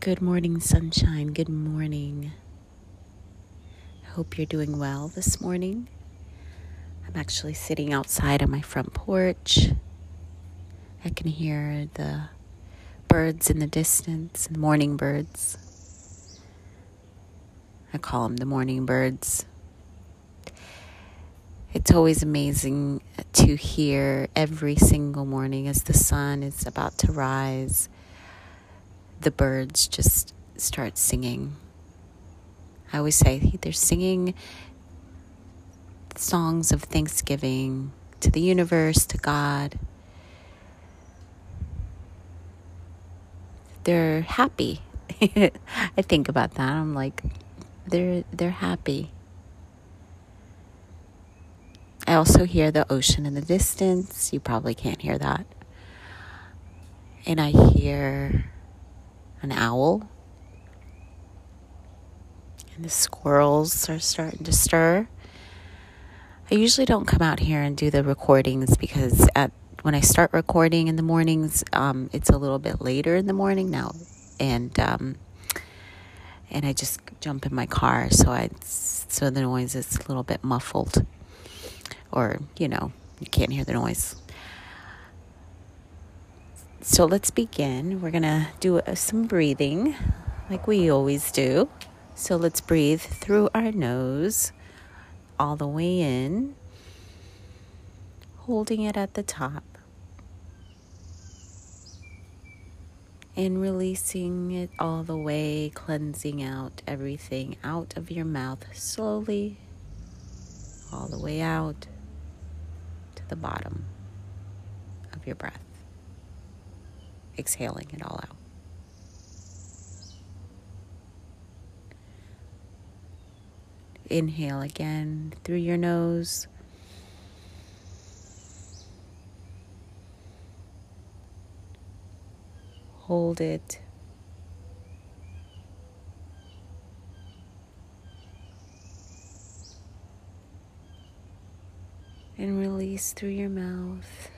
Good morning, sunshine. Good morning. I hope you're doing well this morning. I'm actually sitting outside on my front porch. I can hear the birds in the distance, the morning birds. I call them the morning birds. It's always amazing to hear every single morning as the sun is about to rise. The birds just start singing. I always say they're singing songs of thanksgiving to the universe, to God. They're happy. I think about that. I'm like, they're happy. I also hear the ocean in the distance. You probably can't hear that. And I hear an owl, and the squirrels are starting to stir. I usually don't come out here and do the recordings because when I start recording in the mornings, it's a little bit later in the morning now, and I just jump in my car, so the noise is a little bit muffled, or you can't hear the noise. So let's begin. We're going to do some breathing like we always do. So let's breathe through our nose all the way in, holding it at the top, and releasing it all the way, cleansing out everything out of your mouth slowly, all the way out to the bottom of your breath. Exhaling it all out. Inhale again through your nose. Hold it. And release through your mouth.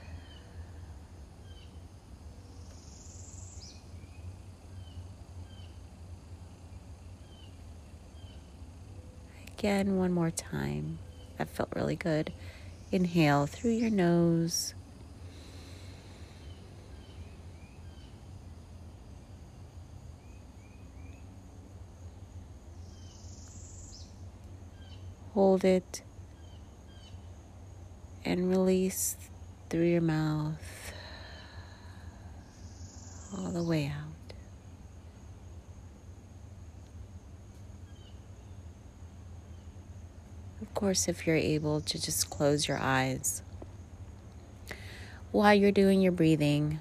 Again, one more time. That felt really good. Inhale through your nose. Hold it and release through your mouth all the way out. Of course, if you're able to just close your eyes while you're doing your breathing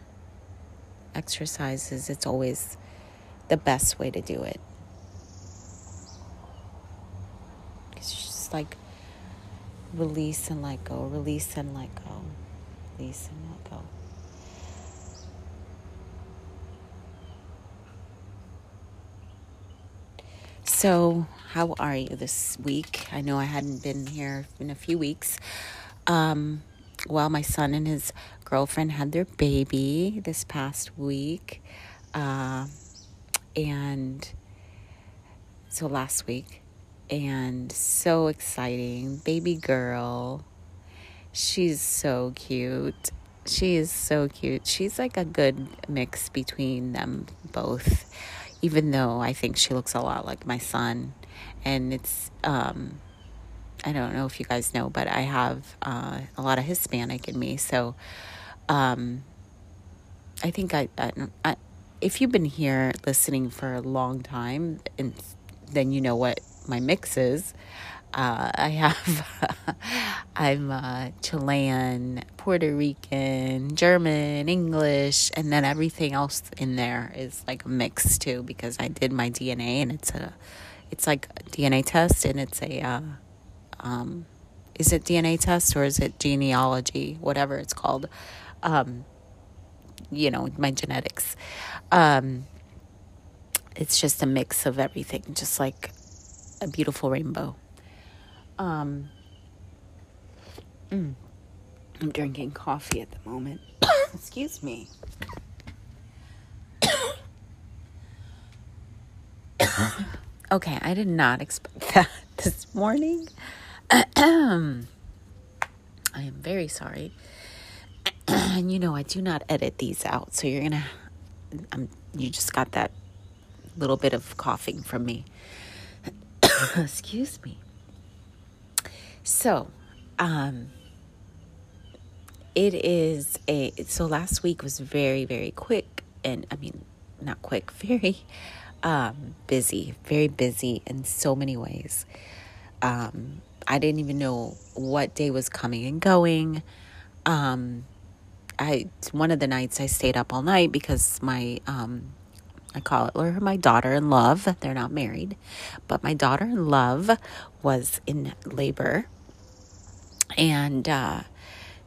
exercises, it's always the best way to do it. It's just like release and let go, release and let go, release and let go. So, how are you this week? I know I hadn't been here in a few weeks. Well, my son and his girlfriend had their baby this past week. And so last week. And so exciting. Baby girl. She's so cute. She is so cute. She's like a good mix between them both. Even though I think she looks a lot like my son. And it's, I don't know if you guys know, but I have a lot of Hispanic in me. So I think I if you've been here listening for a long time, then you know what my mix is. I'm Chilean, Puerto Rican, German, English, and then everything else in there is like a mix too, because I did my DNA and it's like a DNA test, and it's a, is it DNA test or is it genealogy, whatever it's called, you know, my genetics, it's just a mix of everything, just like a beautiful rainbow. I'm drinking coffee at the moment. Excuse me. Okay, I did not expect that this morning. I am very sorry. And you know, I do not edit these out, so you're gonna, you just got that little bit of coughing from me. Excuse me. So, so last week was very, very quick, and I mean, not quick, very, busy, very busy in so many ways. I didn't even know what day was coming and going. One of the nights I stayed up all night because my, I call her my daughter-in-love. They're not married, but my daughter-in-love was in labor. And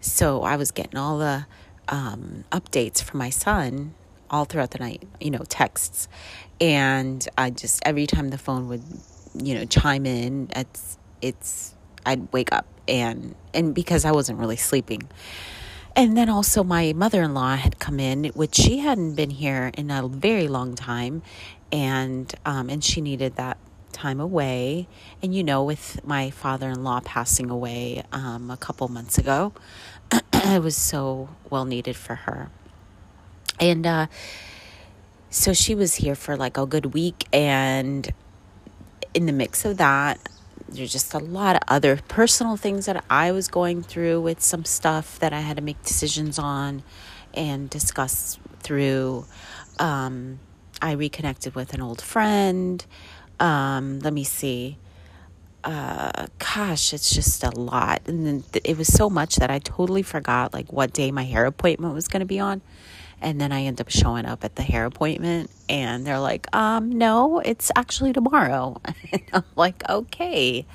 so I was getting all the updates from my son all throughout the night, you know, texts. And I just, every time the phone would, you know, chime in, I'd wake up and because I wasn't really sleeping. And then also my mother-in-law had come in, which she hadn't been here in a very long time. And she needed that time away. And, you know, with my father-in-law passing away, a couple months ago, it was so well needed for her. And, so she was here for like a good week. And in the mix of that, there's just a lot of other personal things that I was going through with some stuff that I had to make decisions on and discuss through. I reconnected with an old friend. Let me see. Gosh, it's just a lot. And then it was so much that I totally forgot like what day my hair appointment was going to be on. And then I end up showing up at the hair appointment and they're like, no, it's actually tomorrow. And I'm like, okay,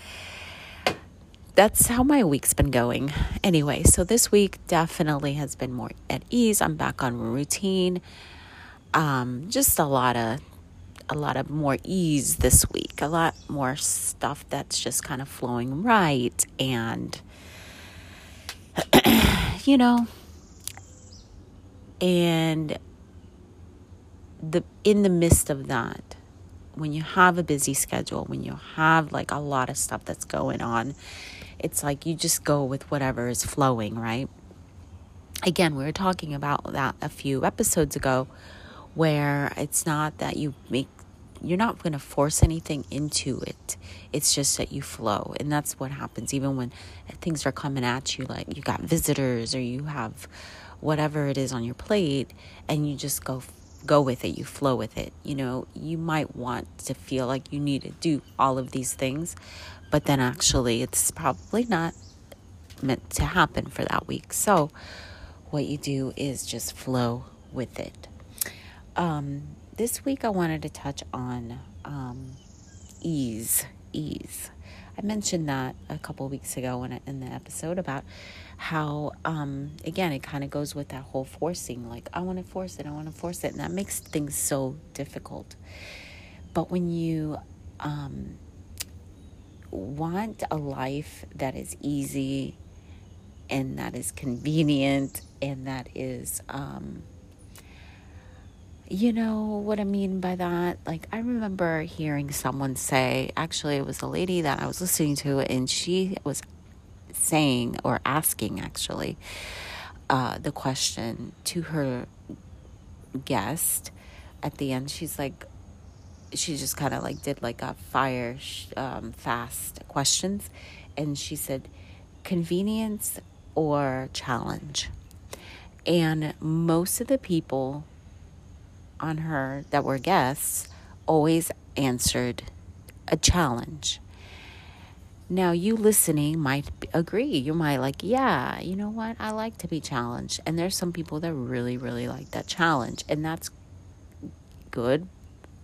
that's how my week's been going. Anyway, so this week definitely has been more at ease. I'm back on routine. Just a lot of more ease this week, a lot more stuff that's just kind of flowing right. And, you know, and in the midst of that, when you have a busy schedule, when you have like a lot of stuff that's going on, it's like you just go with whatever is flowing, right? Again, we were talking about that a few episodes ago, where it's not that you're not going to force anything into it. It's just that you flow. And that's what happens even when things are coming at you, like you got visitors or you have whatever it is on your plate, and you just go with it. You flow with it. You know, you might want to feel like you need to do all of these things, but then actually it's probably not meant to happen for that week. So what you do is just flow with it. This week I wanted to touch on ease. I mentioned that a couple weeks ago in the episode about how, again, it kind of goes with that whole forcing, like I want to force it. And that makes things so difficult. But when you, want a life that is easy and that is convenient and that is, you know what I mean by that? Like, I remember hearing someone say, actually, it was a lady that I was listening to, and she was saying or asking, actually, the question to her guest at the end. She's like, she just kind of like did like a fire fast questions. And she said, convenience or challenge? And most of the people on her that were guests always answered a challenge. Now, you listening might agree. You might like, yeah, you know what? I like to be challenged. And there's some people that really, really like that challenge. And that's good.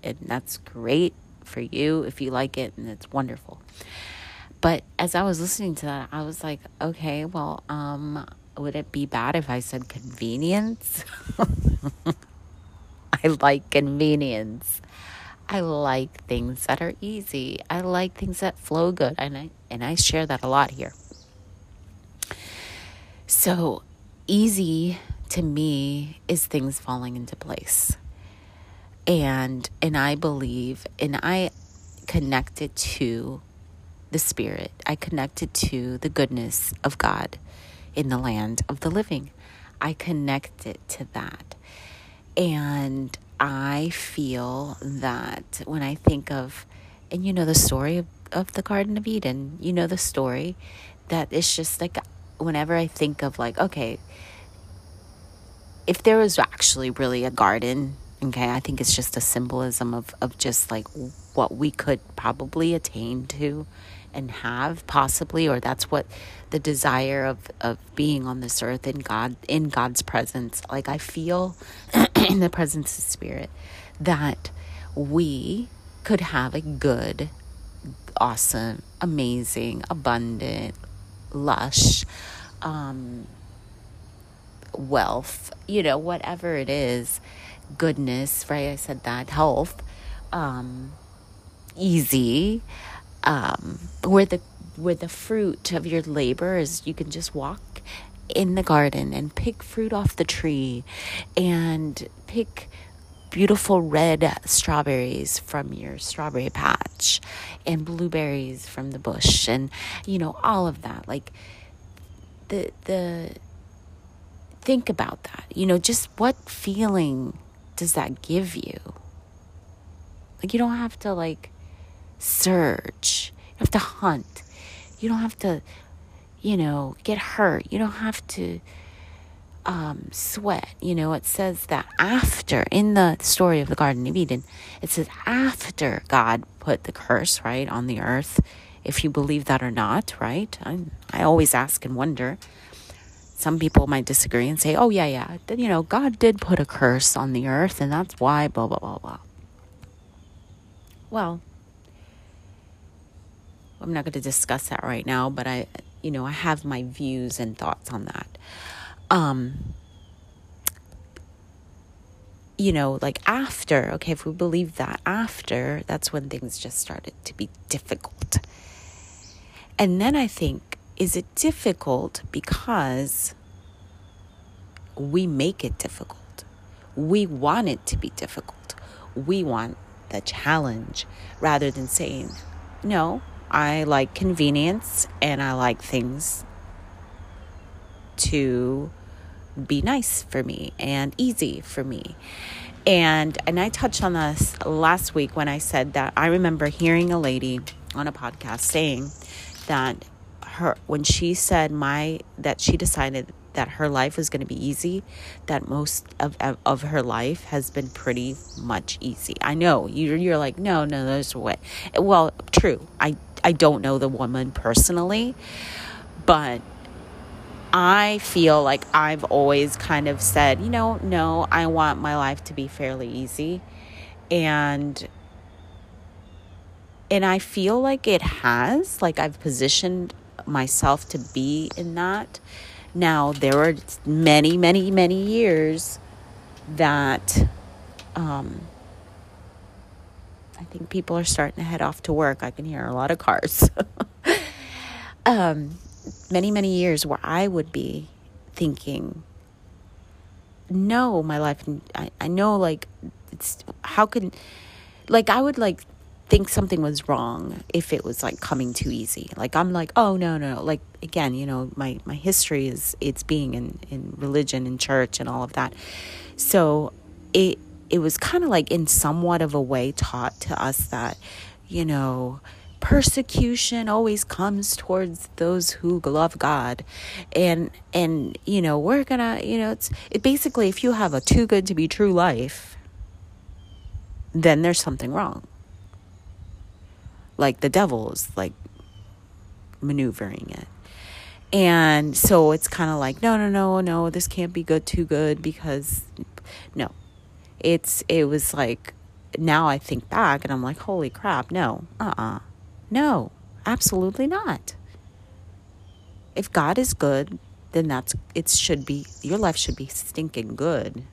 And that's great for you if you like it. And it's wonderful. But as I was listening to that, I was like, okay, well, would it be bad if I said convenience? I like convenience. I like things that are easy. I like things that flow good. And I share that a lot here. So easy to me is things falling into place. And I believe, and I connect it to the spirit. I connect it to the goodness of God in the land of the living. I connect it to that. And I feel that when I think of, and you know the story of the Garden of Eden, you know the story, that it's just like, whenever I think of like, okay, if there was actually really a garden, okay, I think it's just a symbolism of just like what we could probably attain to and have possibly, or that's what the desire of being on this earth in God's presence. Like I feel in the presence of spirit that we could have a good, awesome, amazing, abundant, lush, wealth, you know, whatever it is, goodness, right? I said that, health, easy, where the fruit of your labor is, you can just walk in the garden and pick fruit off the tree and pick beautiful red strawberries from your strawberry patch and blueberries from the bush, and you know, all of that. Like the think about that, you know, just what feeling does that give you? Like you don't have to like search. You have to hunt. You don't have to, you know, get hurt. You don't have to sweat. You know, it says that after, in the story of the Garden of Eden, it says after God put the curse, right, on the earth, if you believe that or not, right? I always ask and wonder. Some people might disagree and say, oh, yeah, you know, God did put a curse on the earth, and that's why blah, blah, blah, blah. Well, I'm not going to discuss that right now, but I, you know, I have my views and thoughts on that. You know, like after, okay, if we believe that after, that's when things just started to be difficult. And then I think, is it difficult because we make it difficult? We want it to be difficult. We want the challenge rather than saying, no, I like convenience and I like things to be nice for me and easy for me. And I touched on this last week when I said that I remember hearing a lady on a podcast saying that when she said that she decided that her life was going to be easy, that most of her life has been pretty much easy. I know you're like, no, there's a way. Well, true. I don't know the woman personally, but I feel like I've always kind of said, you know, no, I want my life to be fairly easy. And I feel like it has, like I've positioned myself to be in that. Now, there were many, many, many years that I think people are starting to head off to work. I can hear a lot of cars. Many, many years where I would be thinking, no, my life, I know, like, it's, how can, like, I would, like, think something was wrong if it was like coming too easy. Like I'm like, oh no. Like again, you know, my history is it's being in religion and church and all of that. So it was kind of like in somewhat of a way taught to us that, you know, persecution always comes towards those who love God. And you know, we're gonna, you know, it's basically if you have a too good to be true life, then there's something wrong. Like the devil's like maneuvering it. And so it's kind of like, no, this can't be too good because no. It was like, now I think back and I'm like, holy crap, no, no, absolutely not. If God is good, then your life should be stinking good.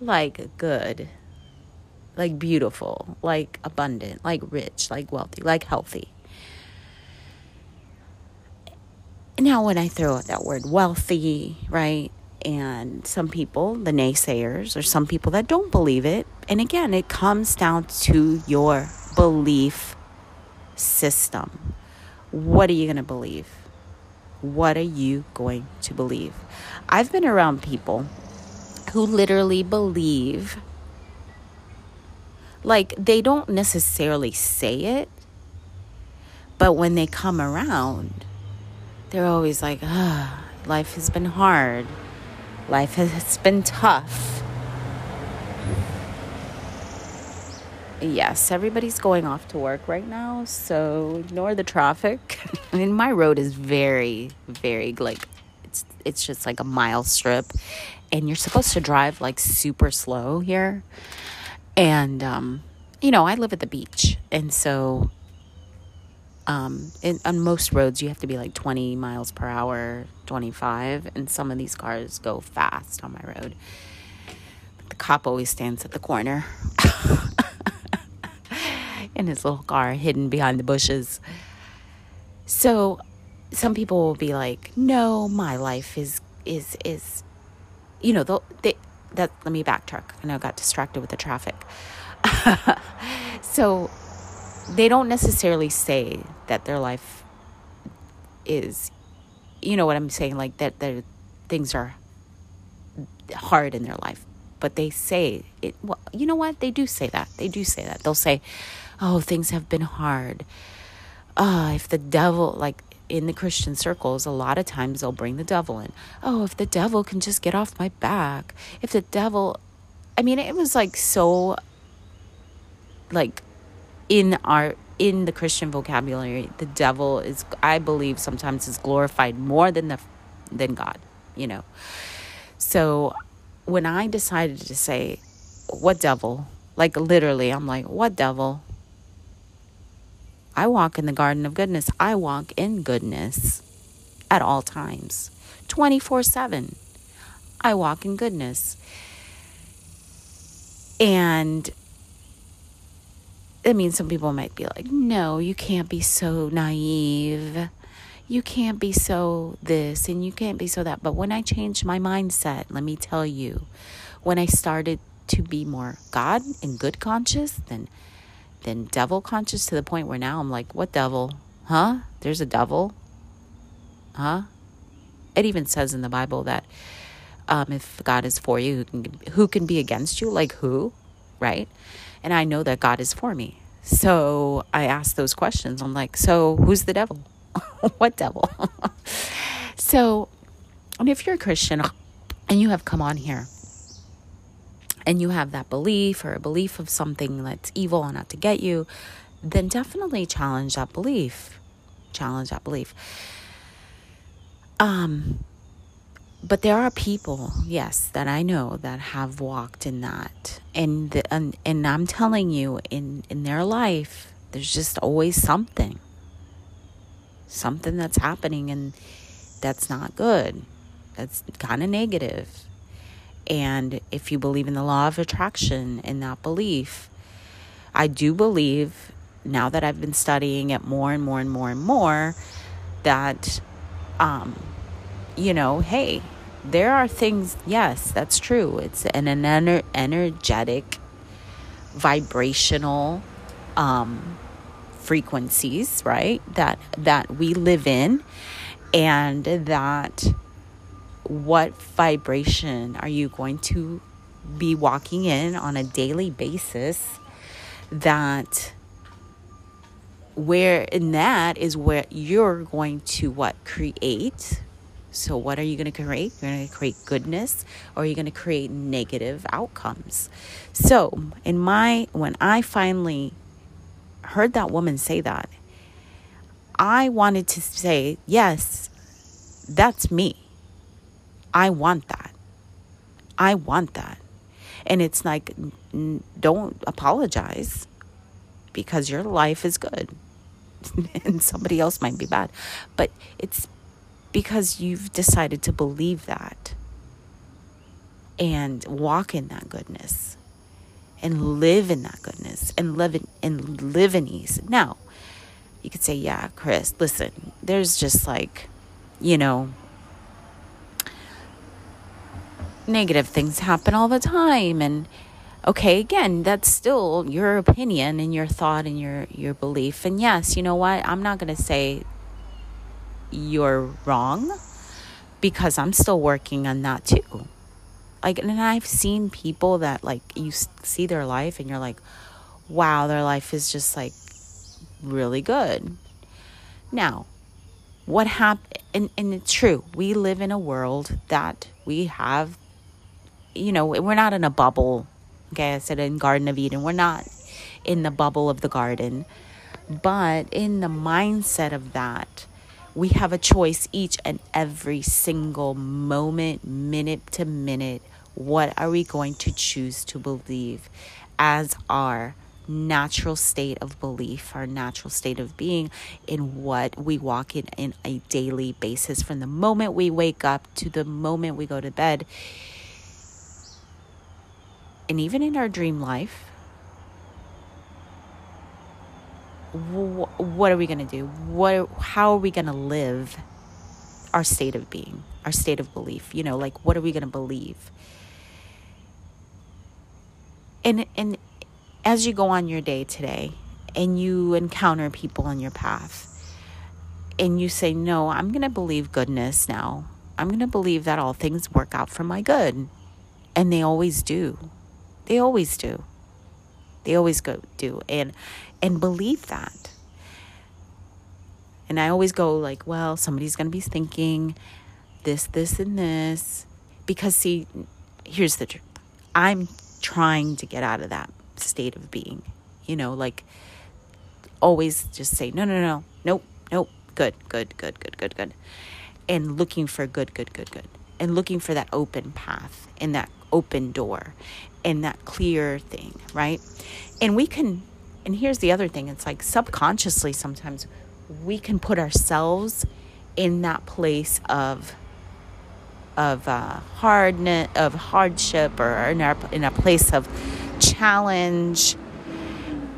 Like good, like beautiful, like abundant, like rich, like wealthy, like healthy. Now, when I throw out that word wealthy, right? And some people, the naysayers, or some people that don't believe it. And again, it comes down to your belief system. What are you going to believe? What are you going to believe? I've been around people who literally believe, like they don't necessarily say it, but when they come around, they're always like, life has been hard. Life has been tough. Yes, everybody's going off to work right now, so ignore the traffic. I mean, my road is very, very, like, it's just like a mile strip. And you're supposed to drive, like, super slow here. And, I live at the beach. And so on most roads, you have to be like 20 miles per hour, 25. And some of these cars go fast on my road. But the cop always stands at the corner in his little car hidden behind the bushes. So some people will be like, no, my life is let me backtrack. I know I got distracted with the traffic. So they don't necessarily say that their life is, you know what I'm saying? Like that their things are hard in their life, but they say it. Well, you know what? They do say that. They'll say, oh, things have been hard. If the devil, like in the Christian circles, a lot of times they'll bring the devil in. Oh, if the devil can just get off my back, if the devil, I mean, it was like, so like, in the Christian vocabulary, the devil is, I believe, sometimes is glorified more than God, So when I decided to say, what devil? Like literally, I'm like, what devil? I walk in the garden of goodness. I walk in goodness at all times, 24/7. I walk in goodness. And I mean, some people might be like, no, you can't be so naive. You can't be so this and you can't be so that. But when I changed my mindset, let me tell you, when I started to be more God and good conscious than devil conscious, to the point where now I'm like, what devil? Huh? There's a devil? Huh? It even says in the Bible that if God is for you, who can be against you? Like who? Right? And I know that God is for me. So I ask those questions. I'm like, so who's the devil? What devil? So, and if you're a Christian and you have come on here and you have that belief or a belief of something that's evil and out to get you, then definitely challenge that belief. But there are people, yes, that I know that have walked in that. And I'm telling you, in their life, there's just always something that's happening, and that's not good. That's kind of negative. And if you believe in the law of attraction and that belief, I do believe, now that I've been studying it more and more, that, hey, there are things, yes, that's true. It's an energetic, vibrational frequencies, right? That we live in, and that what vibration are you going to be walking in on a daily basis? That is where you're going to create. So what are you going to create? You're going to create goodness, or are you going to create negative outcomes? So when I finally heard that woman say that, I wanted to say, yes, that's me. I want that. I want that. And it's like, don't apologize because your life is good and somebody else might be bad. But it's because you've decided to believe that and walk in that goodness and live in that goodness and live in ease. Now, you could say, yeah, Chris, listen, there's just like, you know, negative things happen all the time. And okay, again, that's still your opinion and your thought and your belief. And yes, you know what? I'm not going to say you're wrong because I'm still working on that too. Like, and I've seen people that like, you see their life and you're like, wow, their life is just like really good. Now, what happened? And it's true. We live in a world that we have, you know, we're not in a bubble. Okay, I said in Garden of Eden, we're not in the bubble of the garden, but in the mindset of that, we have a choice each and every single moment, minute to minute. What are we going to choose to believe as our natural state of belief, our natural state of being, in what we walk in a daily basis from the moment we wake up to the moment we go to bed? And even in our dream life, what are we going to do? How are we going to live our state of being, our state of belief? You know, like, what are we going to believe? And as you go on your day today and you encounter people on your path and you say, no, I'm going to believe goodness now. I'm going to believe that all things work out for my good. And they always do. They always do. They always do. And believe that. And I always go like, well, somebody's going to be thinking this, this, and this. Because see, here's the truth. I'm trying to get out of that state of being, you know, like always just say no, good, and looking for good, and looking for that open path and that open door and that clear thing, right? And we can, and here's the other thing, it's like subconsciously sometimes we can put ourselves in that place of hardness, of hardship, or in a place of challenge.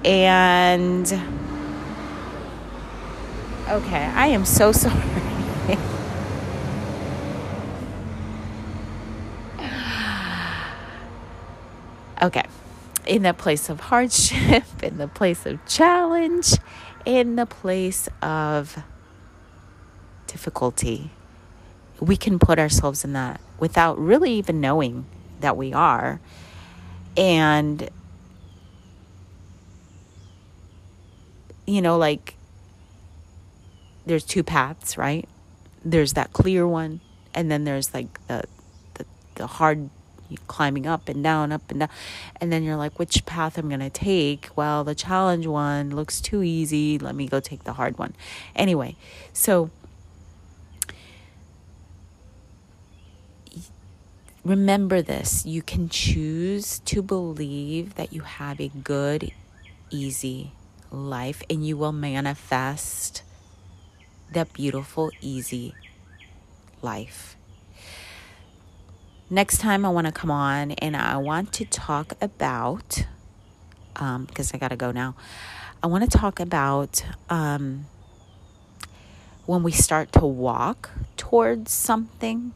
And okay, I am so sorry. Okay, in the place of hardship, in the place of challenge, in the place of difficulty, we can put ourselves in that without really even knowing that we are. And, you know, like, there's two paths, right? There's that clear one, and then there's, like, the hard, climbing up and down. And then you're like, which path I'm going to take? Well, the challenge one looks too easy. Let me go take the hard one. Anyway, so remember this, you can choose to believe that you have a good, easy life, and you will manifest that beautiful, easy life. Next time I want to come on and I want to talk about, because I got to go now, I want to talk about when we start to walk towards something,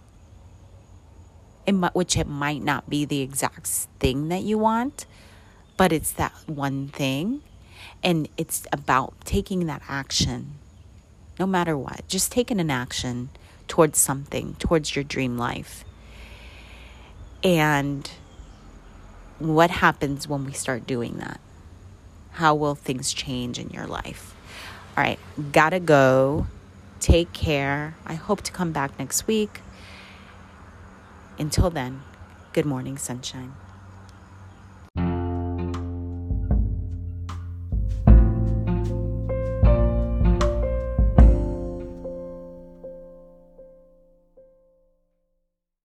which it might not be the exact thing that you want, but it's that one thing. And it's about taking that action, no matter what, just taking an action towards something, towards your dream life. And what happens when we start doing that? How will things change in your life? All right, gotta go. Take care. I hope to come back next week. Until then, good morning, sunshine.